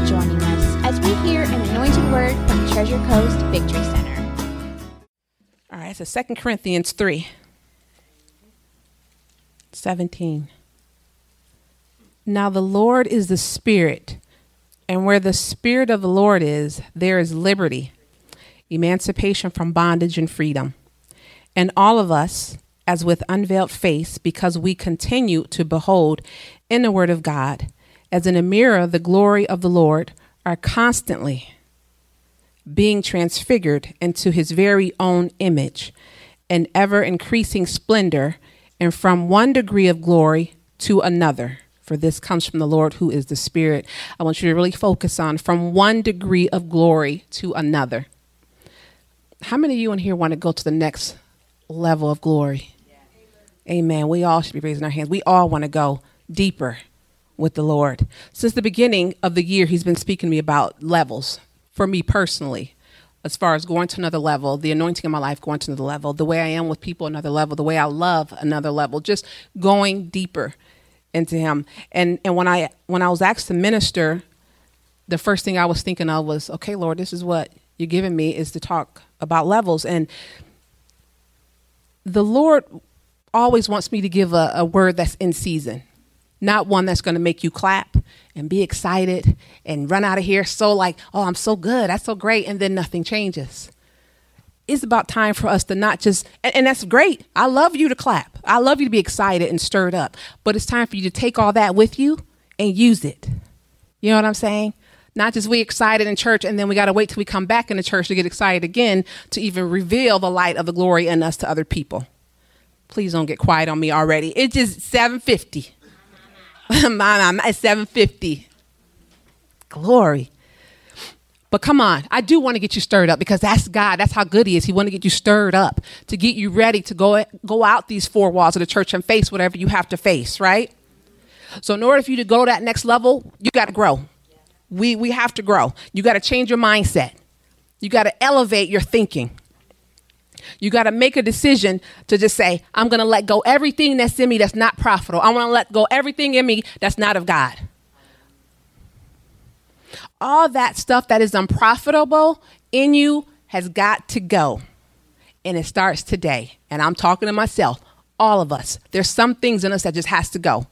for joining us as we hear an anointed word from Treasure Coast Victory Center. All right, so 2 Corinthians 3:17. Now the Lord is the Spirit, and where the Spirit of the Lord is, there is liberty, emancipation from bondage and freedom. And all of us, as with unveiled face, because we continue to behold in the Word of God, as in a mirror, the glory of the Lord, are constantly being transfigured into his very own image, an ever increasing splendor, and from one degree of glory to another. For this comes from the Lord who is the Spirit. I want you to really focus on from one degree of glory to another. How many of you in here want to go to the next level of glory? Yeah. Amen. We all should be raising our hands. We all want to go deeper with the Lord. Since the beginning of the year, he's been speaking to me about levels for me personally, as far as going to another level, the anointing in my life, going to another level, the way I am with people, another level, the way I love, another level, just going deeper into him. And when I was asked to minister, the first thing I was thinking of was, okay, Lord, this is what you're giving me, is to talk about levels. And the Lord always wants me to give a word that's in season, not one that's going to make you clap and be excited and run out of here. So like, oh, I'm so good. That's so great. And then nothing changes. It's about time for us to not just, and that's great. I love you to clap. I love you to be excited and stirred up, but it's time for you to take all that with you and use it. You know what I'm saying? Not just we excited in church and then we got to wait till we come back in the church to get excited again to even reveal the light of the glory in us to other people. Please don't get quiet on me already. It's just 7:50. Mom, it's 7:50. Glory. But come on, I do want to get you stirred up because that's God. That's how good he is. He wants to get you stirred up to get you ready to go out these four walls of the church and face whatever you have to face, right? So in order for you to go to that next level, you got to grow. We have to grow. You got to change your mindset. You got to elevate your thinking. You got to make a decision to just say, I'm going to let go everything that's in me that's not profitable. I want to let go everything in me that's not of God. All that stuff that is unprofitable in you has got to go. And it starts today. And I'm talking to myself, all of us. There's some things in us that just has to go.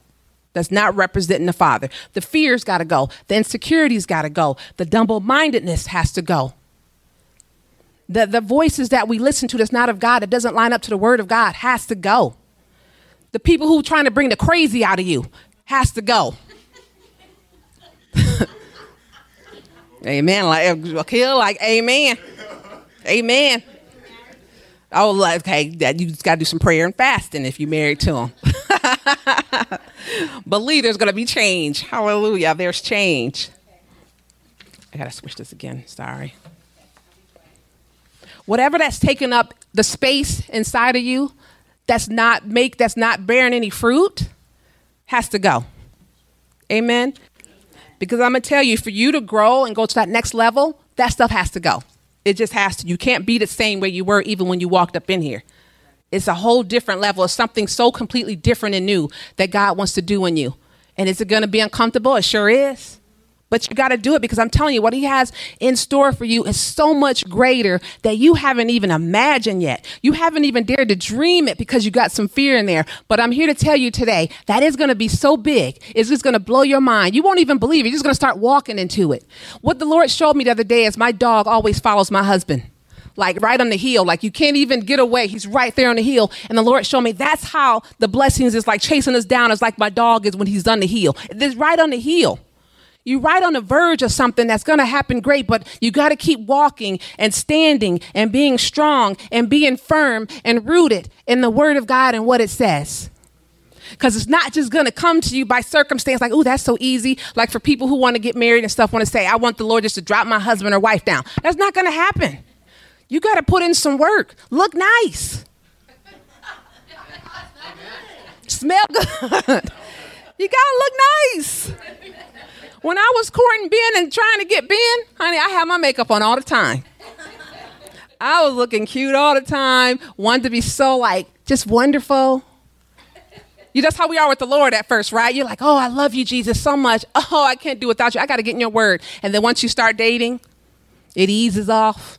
That's not representing the Father. The fear's got to go. The insecurity's got to go. The double-mindedness has to go. The voices that we listen to that's not of God, that doesn't line up to the word of God, has to go. The people who are trying to bring the crazy out of you has to go. Amen. Amen. Amen. Oh, like, okay, that you just got to do some prayer and fasting if you're married to him. Believe there's going to be change. Hallelujah. There's change. I got to switch this again. Sorry. Whatever that's taking up the space inside of you, that's not bearing any fruit, has to go. Amen. Because I'm going to tell you, for you to grow and go to that next level, that stuff has to go. It just has to. You can't be the same way you were even when you walked up in here. It's a whole different level. It's something so completely different and new that God wants to do in you. And is it going to be uncomfortable? It sure is. But you got to do it because I'm telling you, what he has in store for you is so much greater that you haven't even imagined yet. You haven't even dared to dream it because you got some fear in there. But I'm here to tell you today that is going to be so big. It's just going to blow your mind. You won't even believe it. You're just going to start walking into it. What the Lord showed me the other day is my dog always follows my husband, like right on the heel. Like you can't even get away. He's right there on the heel. And the Lord showed me that's how the blessings is like chasing us down. It's like my dog is when he's on the heel. It's right on the heel. You're right on the verge of something that's going to happen great, but you got to keep walking and standing and being strong and being firm and rooted in the word of God and what it says. Because it's not just going to come to you by circumstance like, oh, that's so easy. Like for people who want to get married and stuff, want to say, I want the Lord just to drop my husband or wife down. That's not going to happen. You got to put in some work. Look nice. Smell good. You got to look nice. When I was courting Ben and trying to get Ben, honey, I had my makeup on all the time. I was looking cute all the time. Wanted to be so like just wonderful. That's how we are with the Lord at first, right? You're like, oh, I love you, Jesus, so much. Oh, I can't do without you. I got to get in your word. And then once you start dating, it eases off.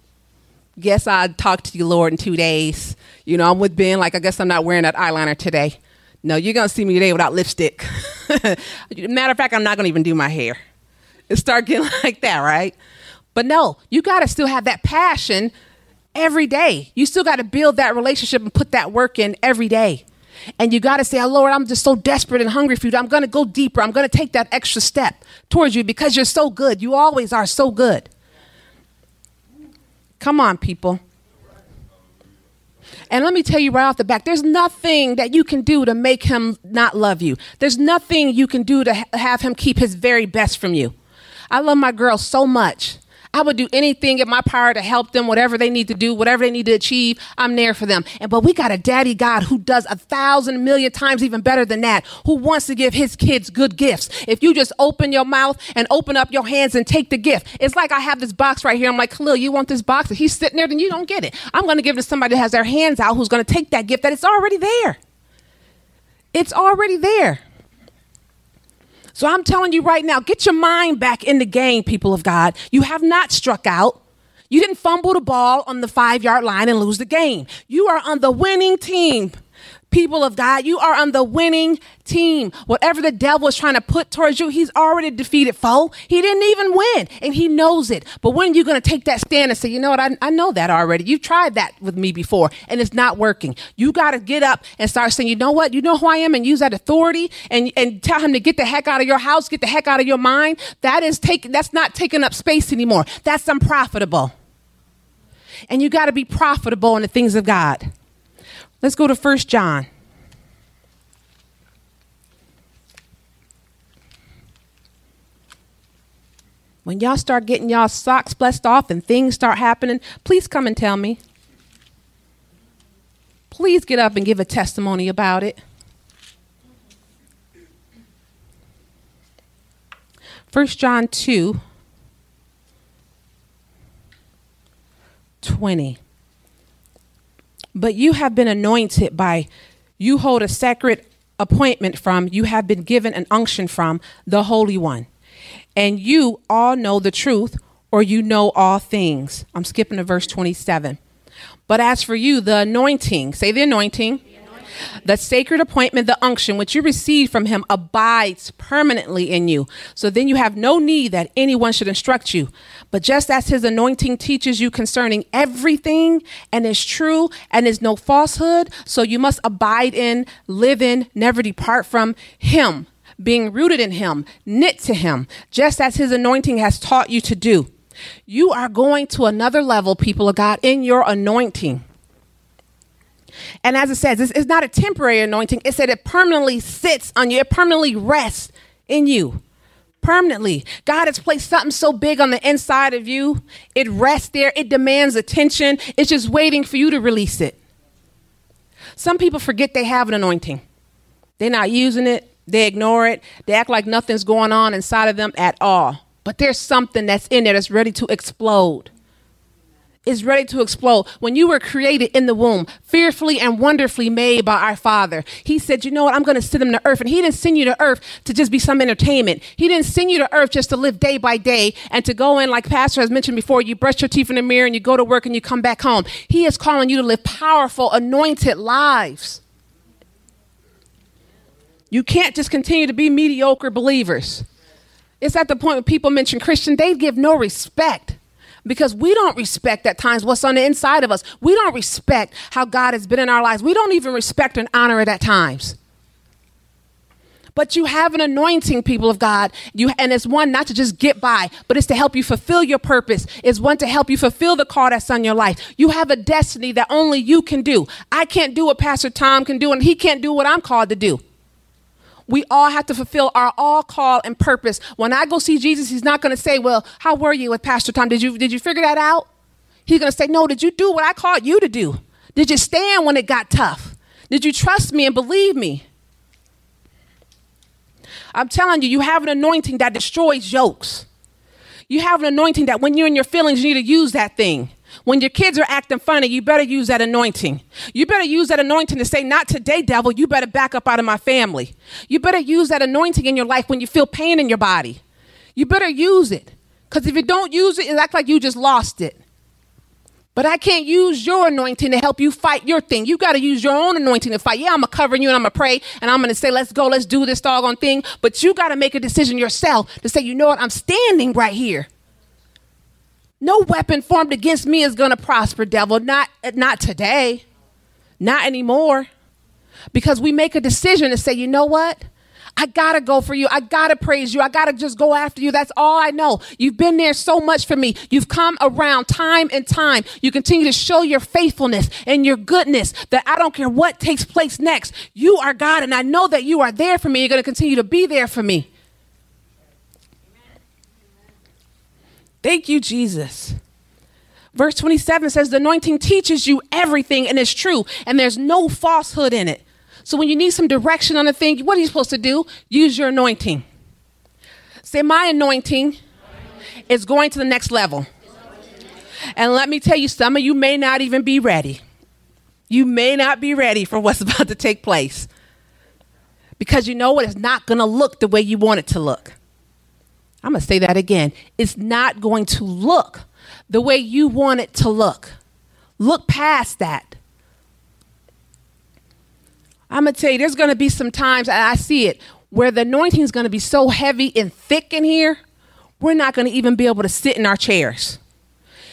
Guess I'll talk to you, Lord, in 2 days. You know, I'm with Ben. Like, I guess I'm not wearing that eyeliner today. No, you're going to see me today without lipstick. Matter of fact, I'm not going to even do my hair. It start getting like that, right? But no, you got to still have that passion every day. You still got to build that relationship and put that work in every day. And you got to say, oh, Lord, I'm just so desperate and hungry for you. I'm going to go deeper. I'm going to take that extra step towards you because you're so good. You always are so good. Come on, people. And let me tell you right off the bat, there's nothing that you can do to make him not love you. There's nothing you can do to have him keep his very best from you. I love my girls so much. I would do anything in my power to help them, whatever they need to do, whatever they need to achieve, I'm there for them. But we got a daddy God who does 1,000 million times even better than that, who wants to give his kids good gifts. If you just open your mouth and open up your hands and take the gift. It's like I have this box right here. I'm like, Khalil, you want this box? If he's sitting there, then you don't get it. I'm going to give it to somebody that has their hands out who's going to take that gift that it's already there. It's already there. So I'm telling you right now, get your mind back in the game, people of God. You have not struck out. You didn't fumble the ball on the 5-yard line and lose the game. You are on the winning team, people of God. You are on the winning team. Whatever the devil is trying to put towards you, he's already defeated foe. He didn't even win, and he knows it. But when are you going to take that stand and say, you know what, I know that already. You've tried that with me before, and it's not working. You got to get up and start saying, you know what, you know who I am, and use that authority and tell him to get the heck out of your house, get the heck out of your mind. That's not taking up space anymore. That's unprofitable. And you got to be profitable in the things of God. Let's go to 1 John. When y'all start getting y'all socks blessed off and things start happening, please come and tell me. Please get up and give a testimony about it. 1 John 2:20. But you have been anointed by, you hold a sacred appointment from, you have been given an unction from the Holy One. And you all know the truth, or you know all things. I'm skipping to verse 27. But as for you, the anointing, say the anointing. The anointing. The sacred appointment, the unction, which you received from him abides permanently in you. So then you have no need that anyone should instruct you. But just as his anointing teaches you concerning everything and is true and is no falsehood, so you must abide in, live in, never depart from him, being rooted in him, knit to him, just as his anointing has taught you to do. You are going to another level, people of God, in your anointing. And as it says, it's not a temporary anointing. It said it permanently sits on you. It permanently rests in you. Permanently. God has placed something so big on the inside of you. It rests there. It demands attention. It's just waiting for you to release it. Some people forget they have an anointing. They're not using it. They ignore it. They act like nothing's going on inside of them at all. But there's something that's in there that's ready to explode. It's ready to explode. When you were created in the womb, fearfully and wonderfully made by our Father, he said, you know what, I'm going to send him to earth. And he didn't send you to earth to just be some entertainment. He didn't send you to earth just to live day by day and to go in, like Pastor has mentioned before, you brush your teeth in the mirror and you go to work and you come back home. He is calling you to live powerful, anointed lives. You can't just continue to be mediocre believers. It's at the point when people mention Christian, they give no respect. Because we don't respect at times what's on the inside of us. We don't respect how God has been in our lives. We don't even respect and honor it at times. But you have an anointing, people of God. And it's one not to just get by, but it's to help you fulfill your purpose. It's one to help you fulfill the call that's on your life. You have a destiny that only you can do. I can't do what Pastor Tom can do, and he can't do what I'm called to do. We all have to fulfill our all call and purpose. When I go see Jesus, he's not going to say, well, how were you with Pastor Tom? Did you figure that out? He's going to say, no, did you do what I called you to do? Did you stand when it got tough? Did you trust me and believe me? I'm telling you, you have an anointing that destroys yokes. You have an anointing that when you're in your feelings, you need to use that thing. When your kids are acting funny, you better use that anointing. You better use that anointing to say, not today, devil, you better back up out of my family. You better use that anointing in your life when you feel pain in your body. You better use it. Because if you don't use it, it acts like you just lost it. But I can't use your anointing to help you fight your thing. You got to use your own anointing to fight. Yeah, I'm going to cover you and I'm going to pray and I'm going to say, let's go, let's do this doggone thing. But you got to make a decision yourself to say, you know what, I'm standing right here. No weapon formed against me is going to prosper, devil. Not today. Not anymore. Because we make a decision to say, you know what? I got to go for you. I got to praise you. I got to just go after you. That's all I know. You've been there so much for me. You've come around time and time. You continue to show your faithfulness and your goodness that I don't care what takes place next. You are God, and I know that you are there for me. You're going to continue to be there for me. Thank you, Jesus. Verse 27 says, the anointing teaches you everything and it's true and there's no falsehood in it. So when you need some direction on a thing, what are you supposed to do? Use your anointing. Say, my anointing is going to the next level. And let me tell you, some of you may not even be ready. You may not be ready for what's about to take place. Because you know what? It's not going to look the way you want it to look. I'm going to say that again. It's not going to look the way you want it to look. Look past that. I'm going to tell you, there's going to be some times, and I see it, where the anointing is going to be so heavy and thick in here, we're not going to even be able to sit in our chairs.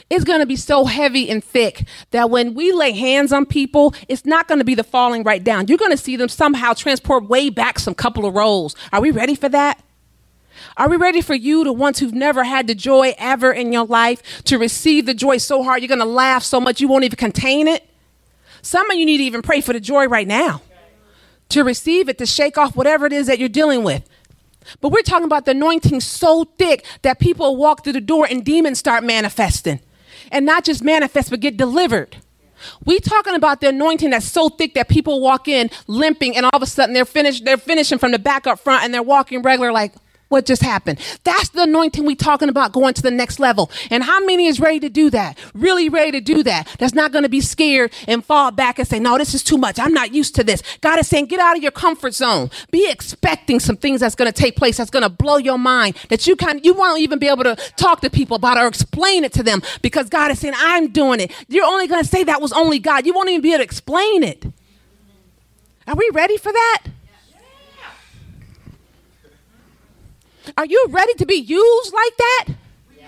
It's going to be so heavy and thick that when we lay hands on people, it's not going to be the falling right down. You're going to see them somehow transport way back some couple of rows. Are we ready for that? Are we ready for you, the ones who've never had the joy ever in your life, to receive the joy so hard you're going to laugh so much you won't even contain it? Some of you need to even pray for the joy right now, to receive it, to shake off whatever it is that you're dealing with. But we're talking about the anointing so thick that people walk through the door and demons start manifesting. And not just manifest, but get delivered. We're talking about the anointing that's so thick that people walk in limping and all of a sudden they're finishing from the back up front and they're walking regular like, what just happened? That's the anointing we're talking about, going to the next level. And how many is ready to do that? Really ready to do that? That's not going to be scared and fall back and say, no, this is too much. I'm not used to this. God is saying, get out of your comfort zone. Be expecting some things that's going to take place, that's going to blow your mind, that you won't even be able to talk to people about or explain it to them because God is saying, I'm doing it. You're only going to say that was only God. You won't even be able to explain it. Are we ready for that? Are you ready to be used like that? Yeah.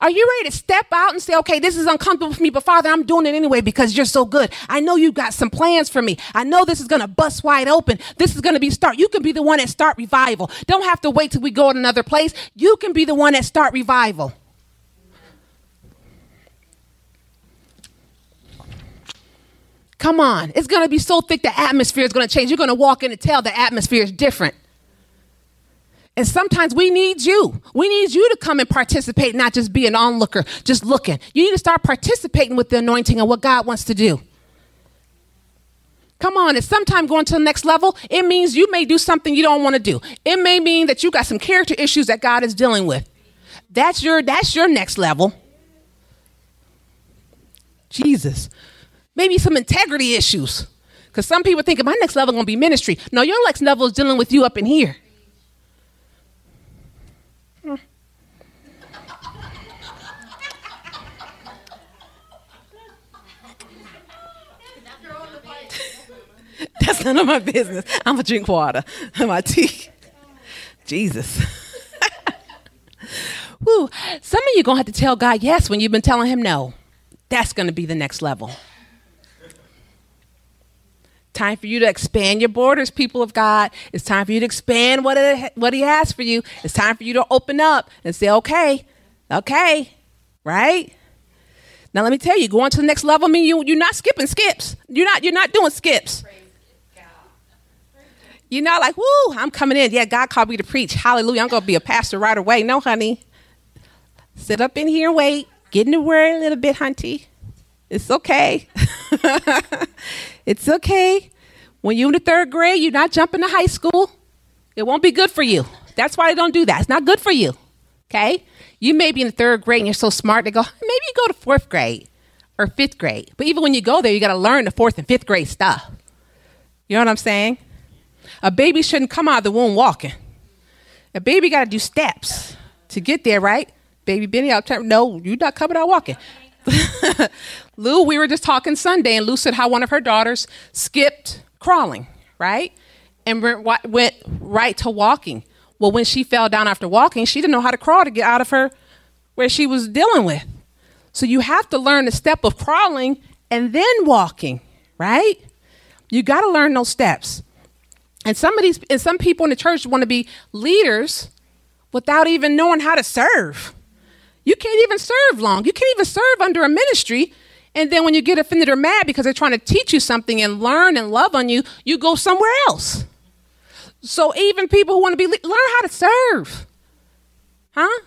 Are you ready to step out and say, okay, this is uncomfortable for me, but Father, I'm doing it anyway because you're so good. I know you got some plans for me. I know this is going to bust wide open. This is going to be start. You can be the one that start revival. Don't have to wait till we go to another place. You can be the one that start revival. Come on. It's going to be so thick the atmosphere is going to change. You're going to walk in and tell the atmosphere is different. And sometimes we need you. We need you to come and participate, not just be an onlooker, just looking. You need to start participating with the anointing and what God wants to do. Come on, it's sometime going to the next level. It means you may do something you don't want to do. It may mean that you got some character issues that God is dealing with. That's your next level. Jesus. Maybe some integrity issues. Because some people think, my next level is going to be ministry. No, your next level is dealing with you up in here. That's none of my business. I'm going to drink water and my tea. Jesus. Woo. Some of you are going to have to tell God yes when you've been telling him no. That's going to be the next level. Time for you to expand your borders, people of God. It's time for you to expand what he has for you. It's time for you to open up and say, okay, right? Now, let me tell you, going to the next level means you're not skipping skips. You're not doing skips. You're not like, woo, I'm coming in. Yeah, God called me to preach. Hallelujah. I'm going to be a pastor right away. No, honey. Sit up in here and wait. Get in the word a little bit, hunty. It's okay. It's okay. When you're in the third grade, you're not jumping to high school. It won't be good for you. That's why they don't do that. It's not good for you. Okay? You may be in the third grade and you're so smart, they go, maybe you go to fourth grade. or fifth grade. But even when you go there, you got to learn the fourth and fifth grade stuff. You know what I'm saying? A baby shouldn't come out of the womb walking. A baby got to do steps to get there, right? Baby Benny, no, you're not coming out walking. Lou, we were just talking Sunday, and Lou said how one of her daughters skipped crawling, right? And went right to walking. Well, when she fell down after walking, she didn't know how to crawl to get out of her where she was dealing with. So you have to learn the step of crawling and then walking, right? You got to learn those steps. And some people in the church want to be leaders without even knowing how to serve. You can't even serve long. You can't even serve under a ministry. And then when you get offended or mad because they're trying to teach you something and learn and love on you, you go somewhere else. So even people who want to be learn how to serve. Huh?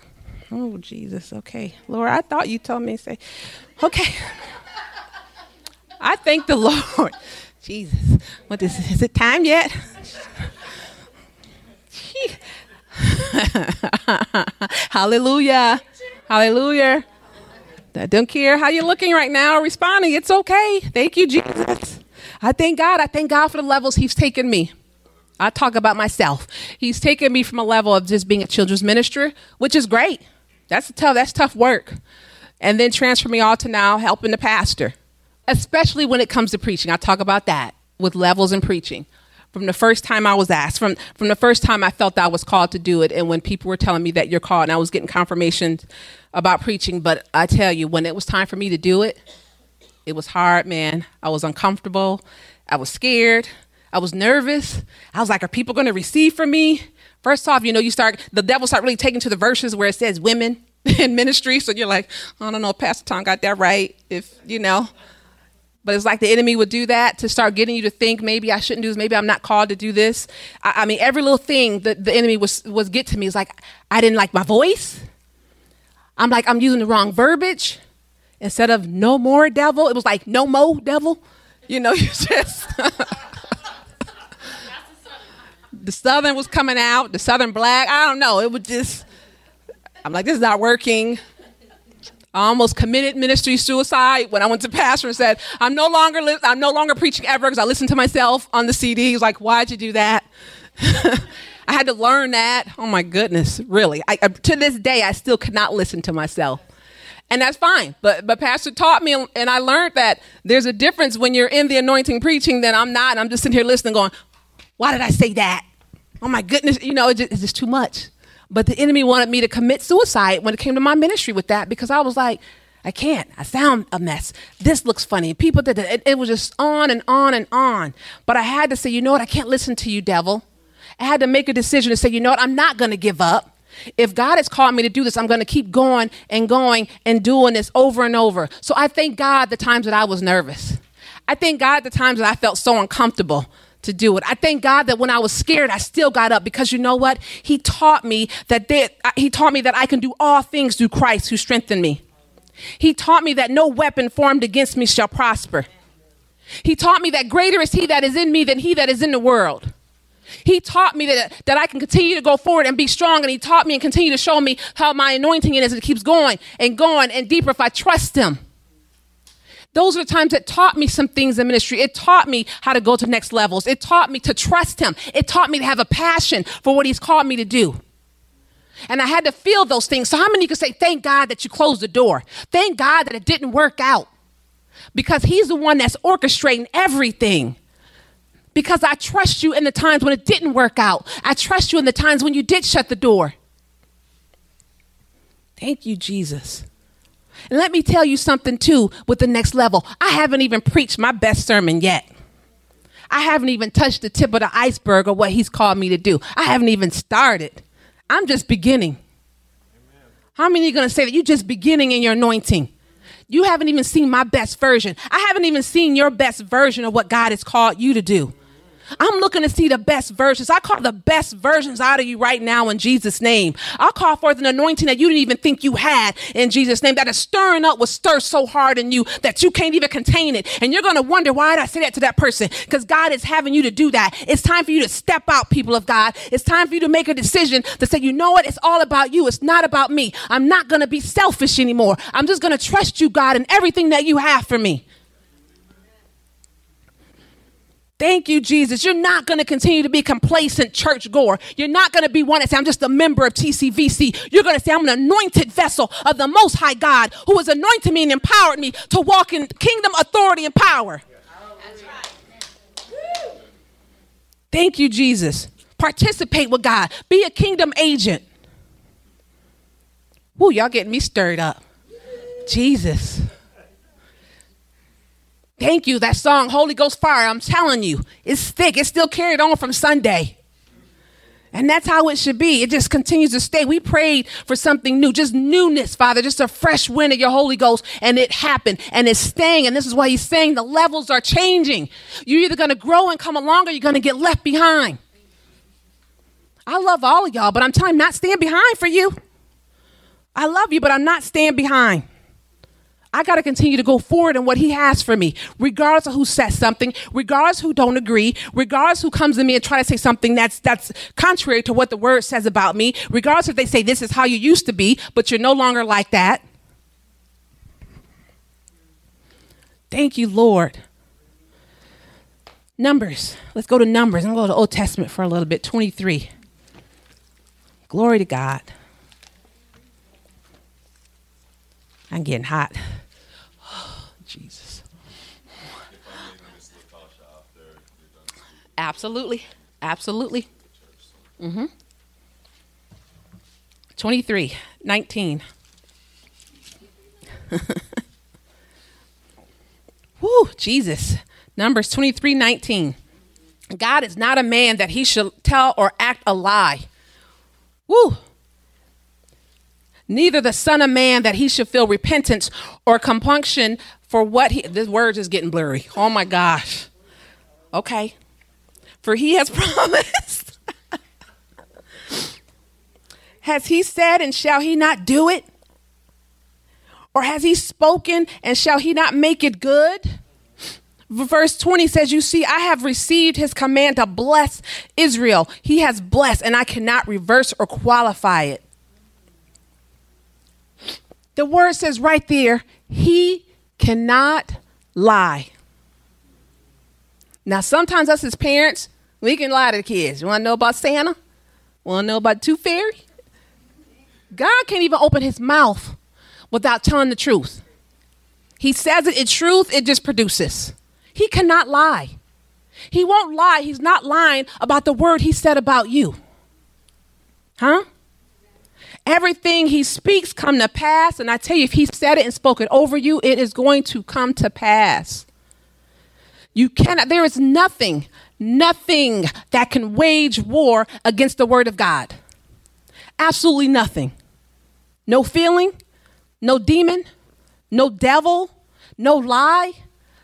Oh, Jesus. Okay. Lord, I thought you told me to say, okay. I thank the Lord. Jesus. What is it time yet? Hallelujah. Hallelujah. I don't care how you're looking right now or responding. It's okay. Thank you, Jesus. I thank God. I thank God for the levels he's taken me. I talk about myself. He's taken me from a level of just being a children's minister, which is great. That's tough work. And then transfer me all to now helping the pastor, especially when it comes to preaching. I talk about that with levels in preaching. From the first time I was asked, from the first time I felt that I was called to do it, and when people were telling me that you're called, and I was getting confirmation about preaching, but I tell you, when it was time for me to do it, it was hard, man. I was uncomfortable. I was scared. I was nervous. I was like, are people going to receive from me? First off, the devil start really taking to the verses where it says women in ministry, so you're like, I don't know, Pastor Tom got that right, if. But it's like the enemy would do that to start getting you to think maybe I shouldn't do this. Maybe I'm not called to do this. I mean, every little thing that the enemy was get to me. It's like, I didn't like my voice. I'm like, I'm using the wrong verbiage. Instead of no more devil, it was like no mo devil. You just. The Southern was coming out. The Southern black. I don't know. It was just, I'm like, this is not working. I almost committed ministry suicide when I went to pastor and said, I'm no longer preaching ever because I listened to myself on the CD. He's like, why'd you do that? I had to learn that. Oh my goodness, really. To this day, I still could not listen to myself. And that's fine. But pastor taught me, and I learned that there's a difference when you're in the anointing preaching than I'm not. I'm just sitting here listening going, why did I say that? Oh my goodness, it's just too much. But the enemy wanted me to commit suicide when it came to my ministry with that, because I was like, I can't. I sound a mess. This looks funny. People did it. It was just on and on and on. But I had to say, you know what? I can't listen to you, devil. I had to make a decision to say, you know what? I'm not going to give up. If God has called me to do this, I'm going to keep going and going and doing this over and over. So I thank God the times that I was nervous. I thank God the times that I felt so uncomfortable to do it. I thank God that when I was scared, I still got up, because you know what? He taught me that I can do all things through Christ who strengthened me. He taught me that no weapon formed against me shall prosper. He taught me that greater is he that is in me than he that is in the world. He taught me that I can continue to go forward and be strong. And he taught me and continue to show me how my anointing is. It keeps going and going and deeper if I trust him. Those are the times that taught me some things in ministry. It taught me how to go to next levels. It taught me to trust him. It taught me to have a passion for what he's called me to do. And I had to feel those things. So how many can say, thank God that you closed the door? Thank God that it didn't work out, because he's the one that's orchestrating everything. Because I trust you in the times when it didn't work out. I trust you in the times when you did shut the door. Thank you, Jesus. And let me tell you something, too, with the next level. I haven't even preached my best sermon yet. I haven't even touched the tip of the iceberg of what he's called me to do. I haven't even started. I'm just beginning. Amen. How many are going to say that you're just beginning in your anointing? You haven't even seen my best version. I haven't even seen your best version of what God has called you to do. I'm looking to see the best versions. I call the best versions out of you right now in Jesus' name. I call forth an anointing that you didn't even think you had in Jesus' name, that is stirring up what stirs so hard in you that you can't even contain it. And you're going to wonder, why did I say that to that person? Because God is having you to do that. It's time for you to step out, people of God. It's time for you to make a decision to say, you know what? It's all about you. It's not about me. I'm not going to be selfish anymore. I'm just going to trust you, God, in everything that you have for me. Thank you, Jesus. You're not going to continue to be complacent churchgoer. You're not going to be one that says, I'm just a member of TCVC. You're going to say, I'm an anointed vessel of the Most High God who has anointed me and empowered me to walk in kingdom authority and power. That's right. Thank you, Jesus. Participate with God. Be a kingdom agent. Woo, y'all getting me stirred up. Jesus. Thank you. That song, Holy Ghost Fire, I'm telling you, it's thick. It's still carried on from Sunday. And that's how it should be. It just continues to stay. We prayed for something new, just newness, Father, just a fresh wind of your Holy Ghost. And it happened and it's staying. And this is why he's saying the levels are changing. You're either going to grow and come along or you're going to get left behind. I love all of y'all, but I'm telling you, not staying behind for you. I love you, but I'm not staying behind. I got to continue to go forward in what he has for me, regardless of who says something, regardless who don't agree, regardless who comes to me and try to say something that's contrary to what the word says about me, regardless if they say this is how you used to be, but you're no longer like that. Thank you, Lord. Numbers. Let's go to Numbers. I'm going to go to the Old Testament for a little bit. 23. Glory to God. I'm getting hot. Jesus. Absolutely. Absolutely. Mm-hmm. 23:19. Woo, Jesus. Numbers 23:19. God is not a man that he should tell or act a lie. Woo. Neither the son of man that he should feel repentance or compunction for what he... This word is getting blurry. Oh, my gosh. Okay. For he has promised. Has he said and shall he not do it? Or has he spoken and shall he not make it good? Verse 20 says, you see, I have received his command to bless Israel. He has blessed and I cannot reverse or qualify it. The word says right there, he cannot lie. Now, sometimes us as parents, we can lie to the kids. You want to know about Santa? Want to know about Tooth Fairy? God can't even open his mouth without telling the truth. He says it in truth, it just produces. He cannot lie. He won't lie. He's not lying about the word he said about you. Huh? Everything he speaks come to pass. And I tell you, if he said it and spoke it over you, it is going to come to pass. You cannot, there is nothing that can wage war against the word of God. Absolutely nothing. No feeling, no demon, no devil, no lie.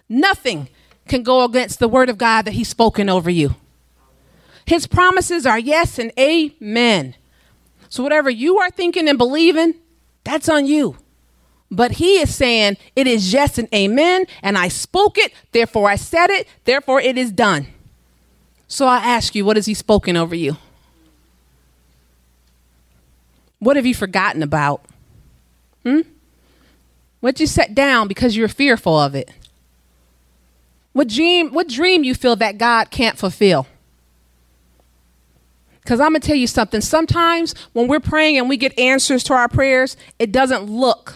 Nothing can go against the word of God that he's spoken over you. His promises are yes and amen. So whatever you are thinking and believing, that's on you. But he is saying it is yes and amen. And I spoke it. Therefore, I said it. Therefore, it is done. So I ask you, what has he spoken over you? What have you forgotten about? What you set down because you're fearful of it? What dream you feel that God can't fulfill? Because I'm going to tell you something. Sometimes when we're praying and we get answers to our prayers, it doesn't look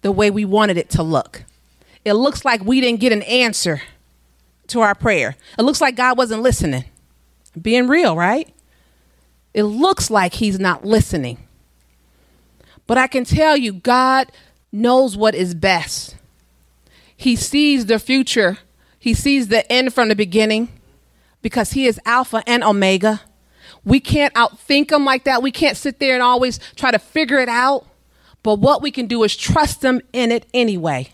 the way we wanted it to look. It looks like we didn't get an answer to our prayer. It looks like God wasn't listening. Being real, right? It looks like he's not listening. But I can tell you, God knows what is best. He sees the future. He sees the end from the beginning because he is Alpha and Omega. We can't outthink him like that. We can't sit there and always try to figure it out. But what we can do is trust him in it anyway.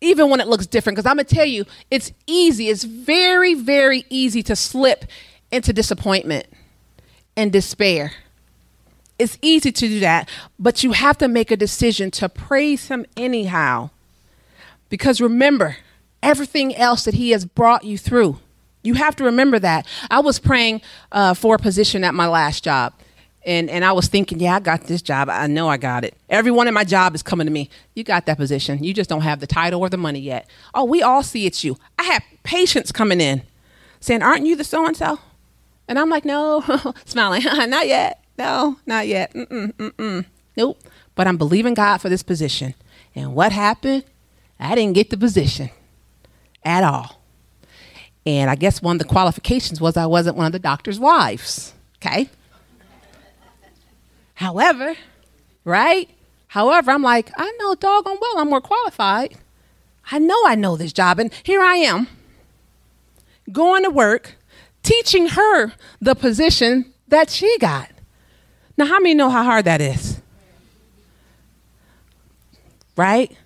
even when it looks different. Because I'm going to tell you, it's easy. It's very, very easy to slip into disappointment and despair. It's easy to do that, but you have to make a decision to praise him anyhow. Because remember, everything else that he has brought you through, you have to remember that. I was praying for a position at my last job. And I was thinking, yeah, I got this job. I know I got it. Everyone in my job is coming to me. You got that position. You just don't have the title or the money yet. Oh, we all see it's you. I had patients coming in saying, aren't you the so-and-so? And I'm like, no, smiling, not yet. No, not yet. Nope. But I'm believing God for this position. And what happened? I didn't get the position at all. And I guess one of the qualifications was I wasn't one of the doctor's wives. Okay. However, I'm like, I know doggone well I'm more qualified. I know this job. And here I am going to work, teaching her the position that she got. Now, how many know how hard that is? Right?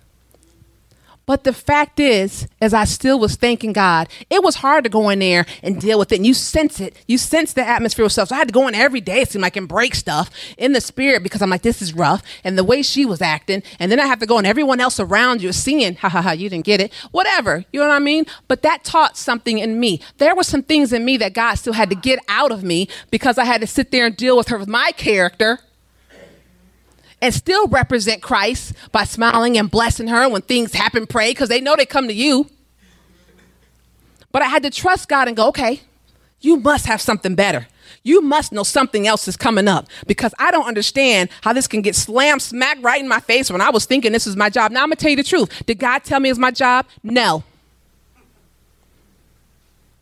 But the fact is, as I still was thanking God, it was hard to go in there and deal with it. And you sense it. You sense the atmosphere of stuff. So I had to go in every day, it seemed like, and break stuff in the spirit because I'm like, this is rough. And the way she was acting. And then I have to go and everyone else around you is seeing, you didn't get it. Whatever. You know what I mean? But that taught something in me. There were some things in me that God still had to get out of me because I had to sit there and deal with her with my character. And still represent Christ by smiling and blessing her when things happen, pray, because they know they come to you. But I had to trust God and go, okay, you must have something better. You must know something else is coming up because I don't understand how this can get slammed smack right in my face when I was thinking this is my job. Now, I'm going to tell you the truth. Did God tell me it's my job? No.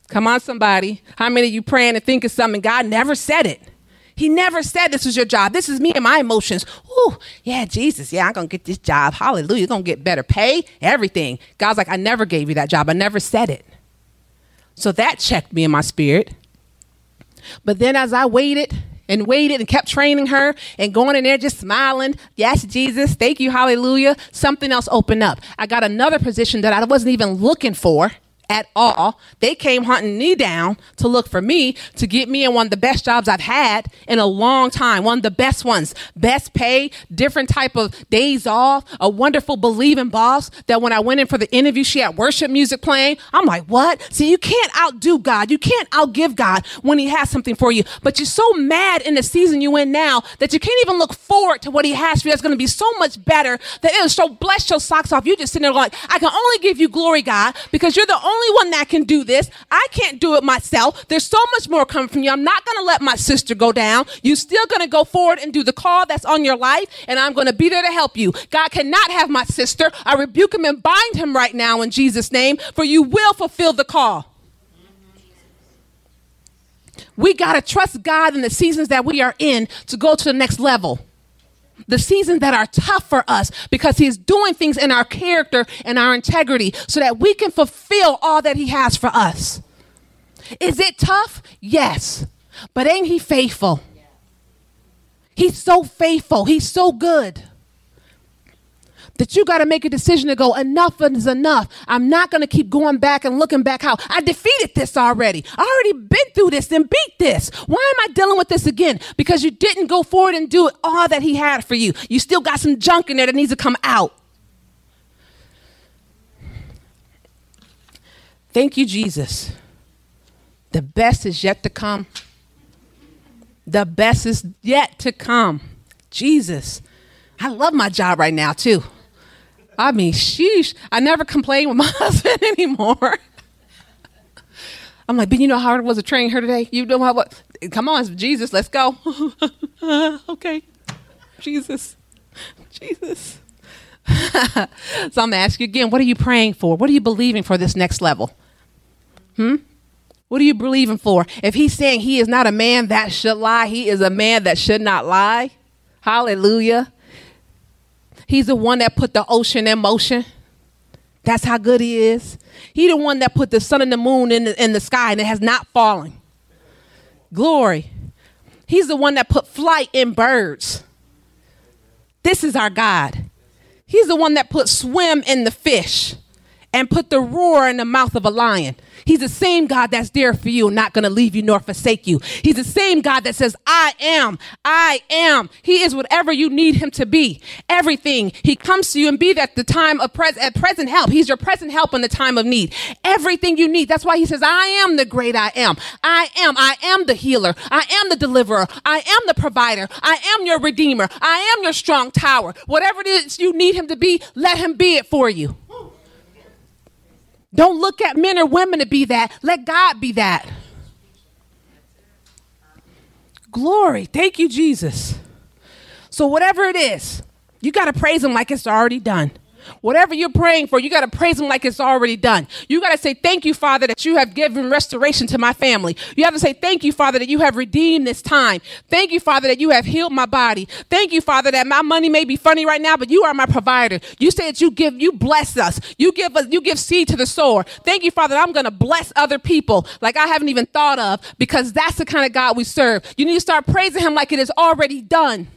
Come on, somebody. How many of you praying and thinking something? God never said it. He never said this was your job. This is me and my emotions. Ooh, yeah, Jesus. Yeah, I'm going to get this job. Hallelujah. You're going to get better pay, everything. God's like, I never gave you that job. I never said it. So that checked me in my spirit. But then as I waited and kept training her and going in there just smiling, yes, Jesus, thank you, hallelujah, something else opened up. I got another position that I wasn't even looking for at all. They came hunting me down to look for me, to get me in one of the best jobs I've had in a long time. One of the best ones, best pay, different type of days off, a wonderful believing boss that when I went in for the interview, she had worship music playing. I'm like, what? See, you can't outdo God. You can't outgive God when he has something for you, but you're so mad in the season you in now that you can't even look forward to what he has for you. That's going to be so much better that it'll so bless your socks off. You're just sitting there like, I can only give you glory, God, because you're the only one that can do this. I can't do it myself. There's so much more coming from you. I'm not going to let my sister go down. You're still going to go forward and do the call that's on your life, and I'm going to be there to help you. God cannot have my sister. I rebuke him and bind him right now in Jesus' name, for you will fulfill the call. We got to trust God in the seasons that we are in to go to the next level. The seasons that are tough for us because he's doing things in our character and our integrity so that we can fulfill all that he has for us. Is it tough? Yes. But ain't he faithful? He's so faithful. He's so good that you got to make a decision to go, enough is enough. I'm not going to keep going back and looking back how I defeated this already. I already been through this and beat this. Why am I dealing with this again? Because you didn't go forward and do all that he had for you. You still got some junk in there that needs to come out. Thank you, Jesus. The best is yet to come. The best is yet to come. Jesus. I love my job right now, too. I mean, sheesh, I never complain with my husband anymore. I'm like, but you know how hard it was to train her today? You know how, what? Come on, Jesus, let's go. Okay, Jesus. So I'm going to ask you again, what are you praying for? What are you believing for this next level? What are you believing for? If he's saying he is not a man that should lie, he is a man that should not lie. Hallelujah. He's the one that put the ocean in motion. That's how good he is. He's the one that put the sun and the moon in the sky and it has not fallen. Glory. He's the one that put flight in birds. This is our God. He's the one that put swim in the fish. and put the roar in the mouth of a lion. He's the same God that's there for you, not going to leave you nor forsake you. He's the same God that says, I am, I am. He is whatever you need him to be. Everything. He comes to you and be at the time of present help. He's your present help in the time of need. Everything you need. That's why he says, I am the great I am. I am. I am the healer. I am the deliverer. I am the provider. I am your redeemer. I am your strong tower. Whatever it is you need him to be, let him be it for you. Don't look at men or women to be that. Let God be that. Glory. Thank you, Jesus. So whatever it is, you got to praise him like it's already done. Whatever you're praying for, you got to praise him like it's already done. You got to say, thank you, Father, that you have given restoration to my family. You have to say, thank you, Father, that you have redeemed this time. Thank you, Father, that you have healed my body. Thank you, Father, that my money may be funny right now, but you are my provider. You said you bless us. You give seed to the sower. Thank you, Father, that I'm going to bless other people like I haven't even thought of, because that's the kind of God we serve. You need to start praising him like it is already done.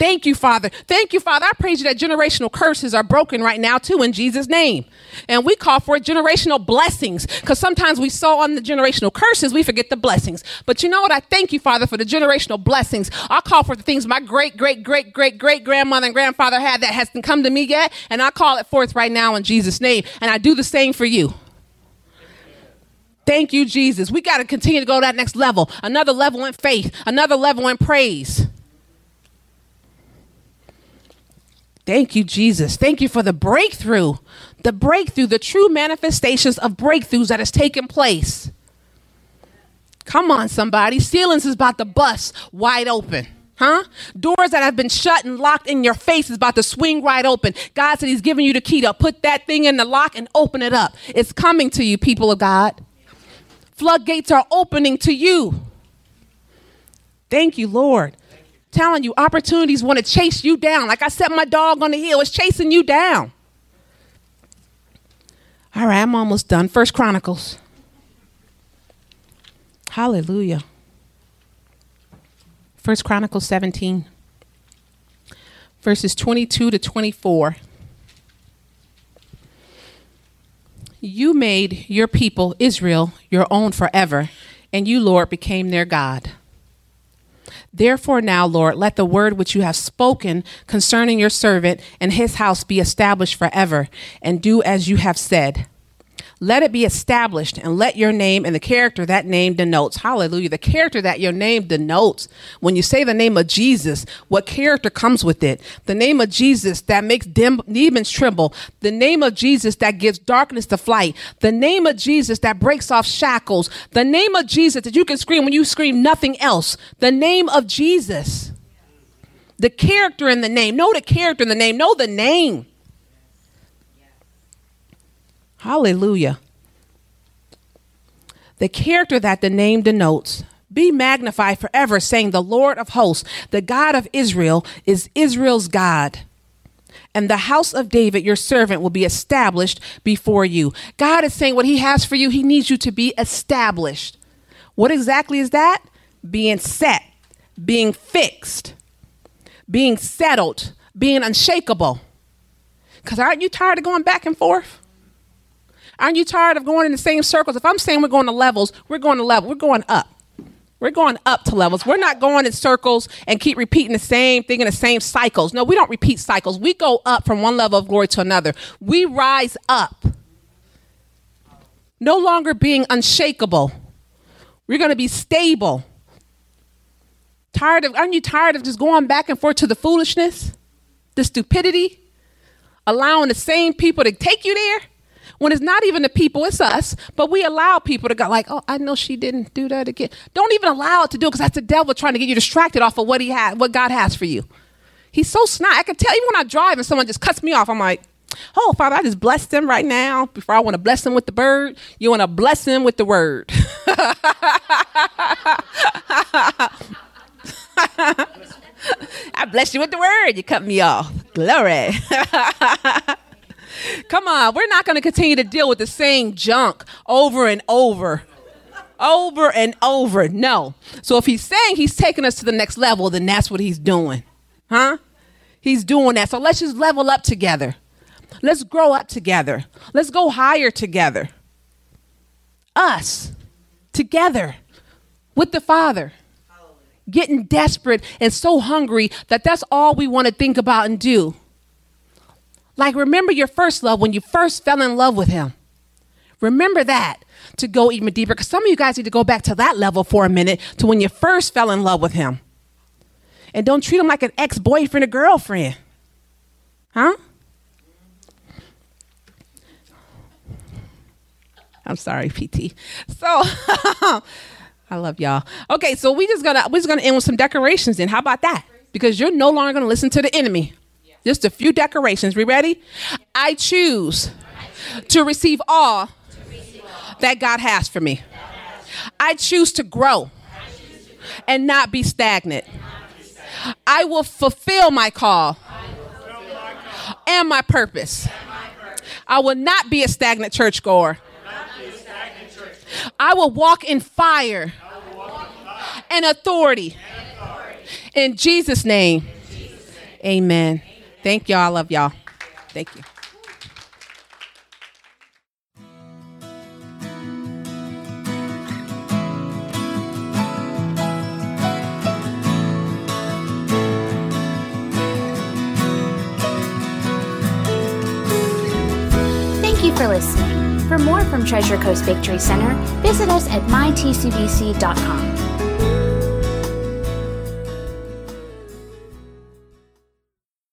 Thank you, Father. Thank you, Father. I praise you that generational curses are broken right now, too, in Jesus' name. And we call for generational blessings, because sometimes we sow on the generational curses, we forget the blessings. But you know what? I thank you, Father, for the generational blessings. I call for the things my great-great-great-great-great-grandmother and grandfather had that hasn't come to me yet, and I call it forth right now in Jesus' name. And I do the same for you. Thank you, Jesus. We got to continue to go to that next level, another level in faith, another level in praise. Thank you, Jesus. Thank you for the breakthrough, the true manifestations of breakthroughs that has taken place. Come on, somebody. Ceilings is about to bust wide open. Huh? Doors that have been shut and locked in your face is about to swing wide open. God said he's giving you the key to put that thing in the lock and open it up. It's coming to you, people of God. Floodgates are opening to you. Thank you, Lord. Telling you, opportunities want to chase you down. Like I set my dog on the hill, it's chasing you down. All right, I'm almost done. 1 Chronicles. Hallelujah. 1 Chronicles 17, verses 22 to 24. You made your people, Israel, your own forever, and you, Lord, became their God. Therefore now, Lord, let the word which you have spoken concerning your servant and his house be established forever, and do as you have said. Let it be established, and let your name and the character that name denotes. Hallelujah. The character that your name denotes. When you say the name of Jesus, what character comes with it? The name of Jesus that makes demons tremble. The name of Jesus that gives darkness to flight. The name of Jesus that breaks off shackles. The name of Jesus that you can scream when you scream nothing else. The name of Jesus. The character in the name. Know the character in the name. Know the name. Hallelujah. The character that the name denotes. Be magnified forever, saying, the Lord of hosts, the God of Israel, is Israel's God. And the house of David, your servant, will be established before you. God is saying what he has for you. He needs you to be established. What exactly is that? Being set, being fixed, being settled, being unshakable. Because aren't you tired of going back and forth? Aren't you tired of going in the same circles? If I'm saying we're going to levels, we're going to level. We're going up. We're going up to levels. We're not going in circles and keep repeating the same thing in the same cycles. No, we don't repeat cycles. We go up from one level of glory to another. We rise up. No longer being unshakable. We're going to be stable. Aren't you tired of just going back and forth to the foolishness, the stupidity, allowing the same people to take you there? When it's not even the people, it's us. But we allow people to go like, oh, I know she didn't do that again. Don't even allow it to do it, because that's the devil trying to get you distracted off of what God has for you. He's so snide. I can tell even when I drive and someone just cuts me off, I'm like, oh, Father, I just bless them right now. Before I want to bless them with the bird, you want to bless them with the word. I bless you with the word. You cut me off. Glory. Come on, we're not going to continue to deal with the same junk over and over, over and over. No. So if he's saying he's taking us to the next level, then that's what he's doing. Huh? He's doing that. So let's just level up together. Let's grow up together. Let's go higher together. Us together with the Father. Getting desperate and so hungry that that's all we want to think about and do. Like, remember your first love when you first fell in love with him. Remember that to go even deeper, because some of you guys need to go back to that level for a minute, to when you first fell in love with him. And don't treat him like an ex-boyfriend or girlfriend. Huh? I'm sorry, PT. So... I love y'all. Okay, so we're just gonna end with some decorations then. How about that? Because you're no longer gonna listen to the enemy. Yeah. Just a few decorations. We ready? Yeah. I choose to receive all that God has for me. I choose to grow and not be stagnant. I will fulfill my call and my purpose. I will not be a stagnant churchgoer. I will walk in fire and authority. In Jesus' name. Amen. Thank y'all. I love y'all. Thank you. Thank you for listening. For more from Treasure Coast Victory Center, visit us at mytcbc.com.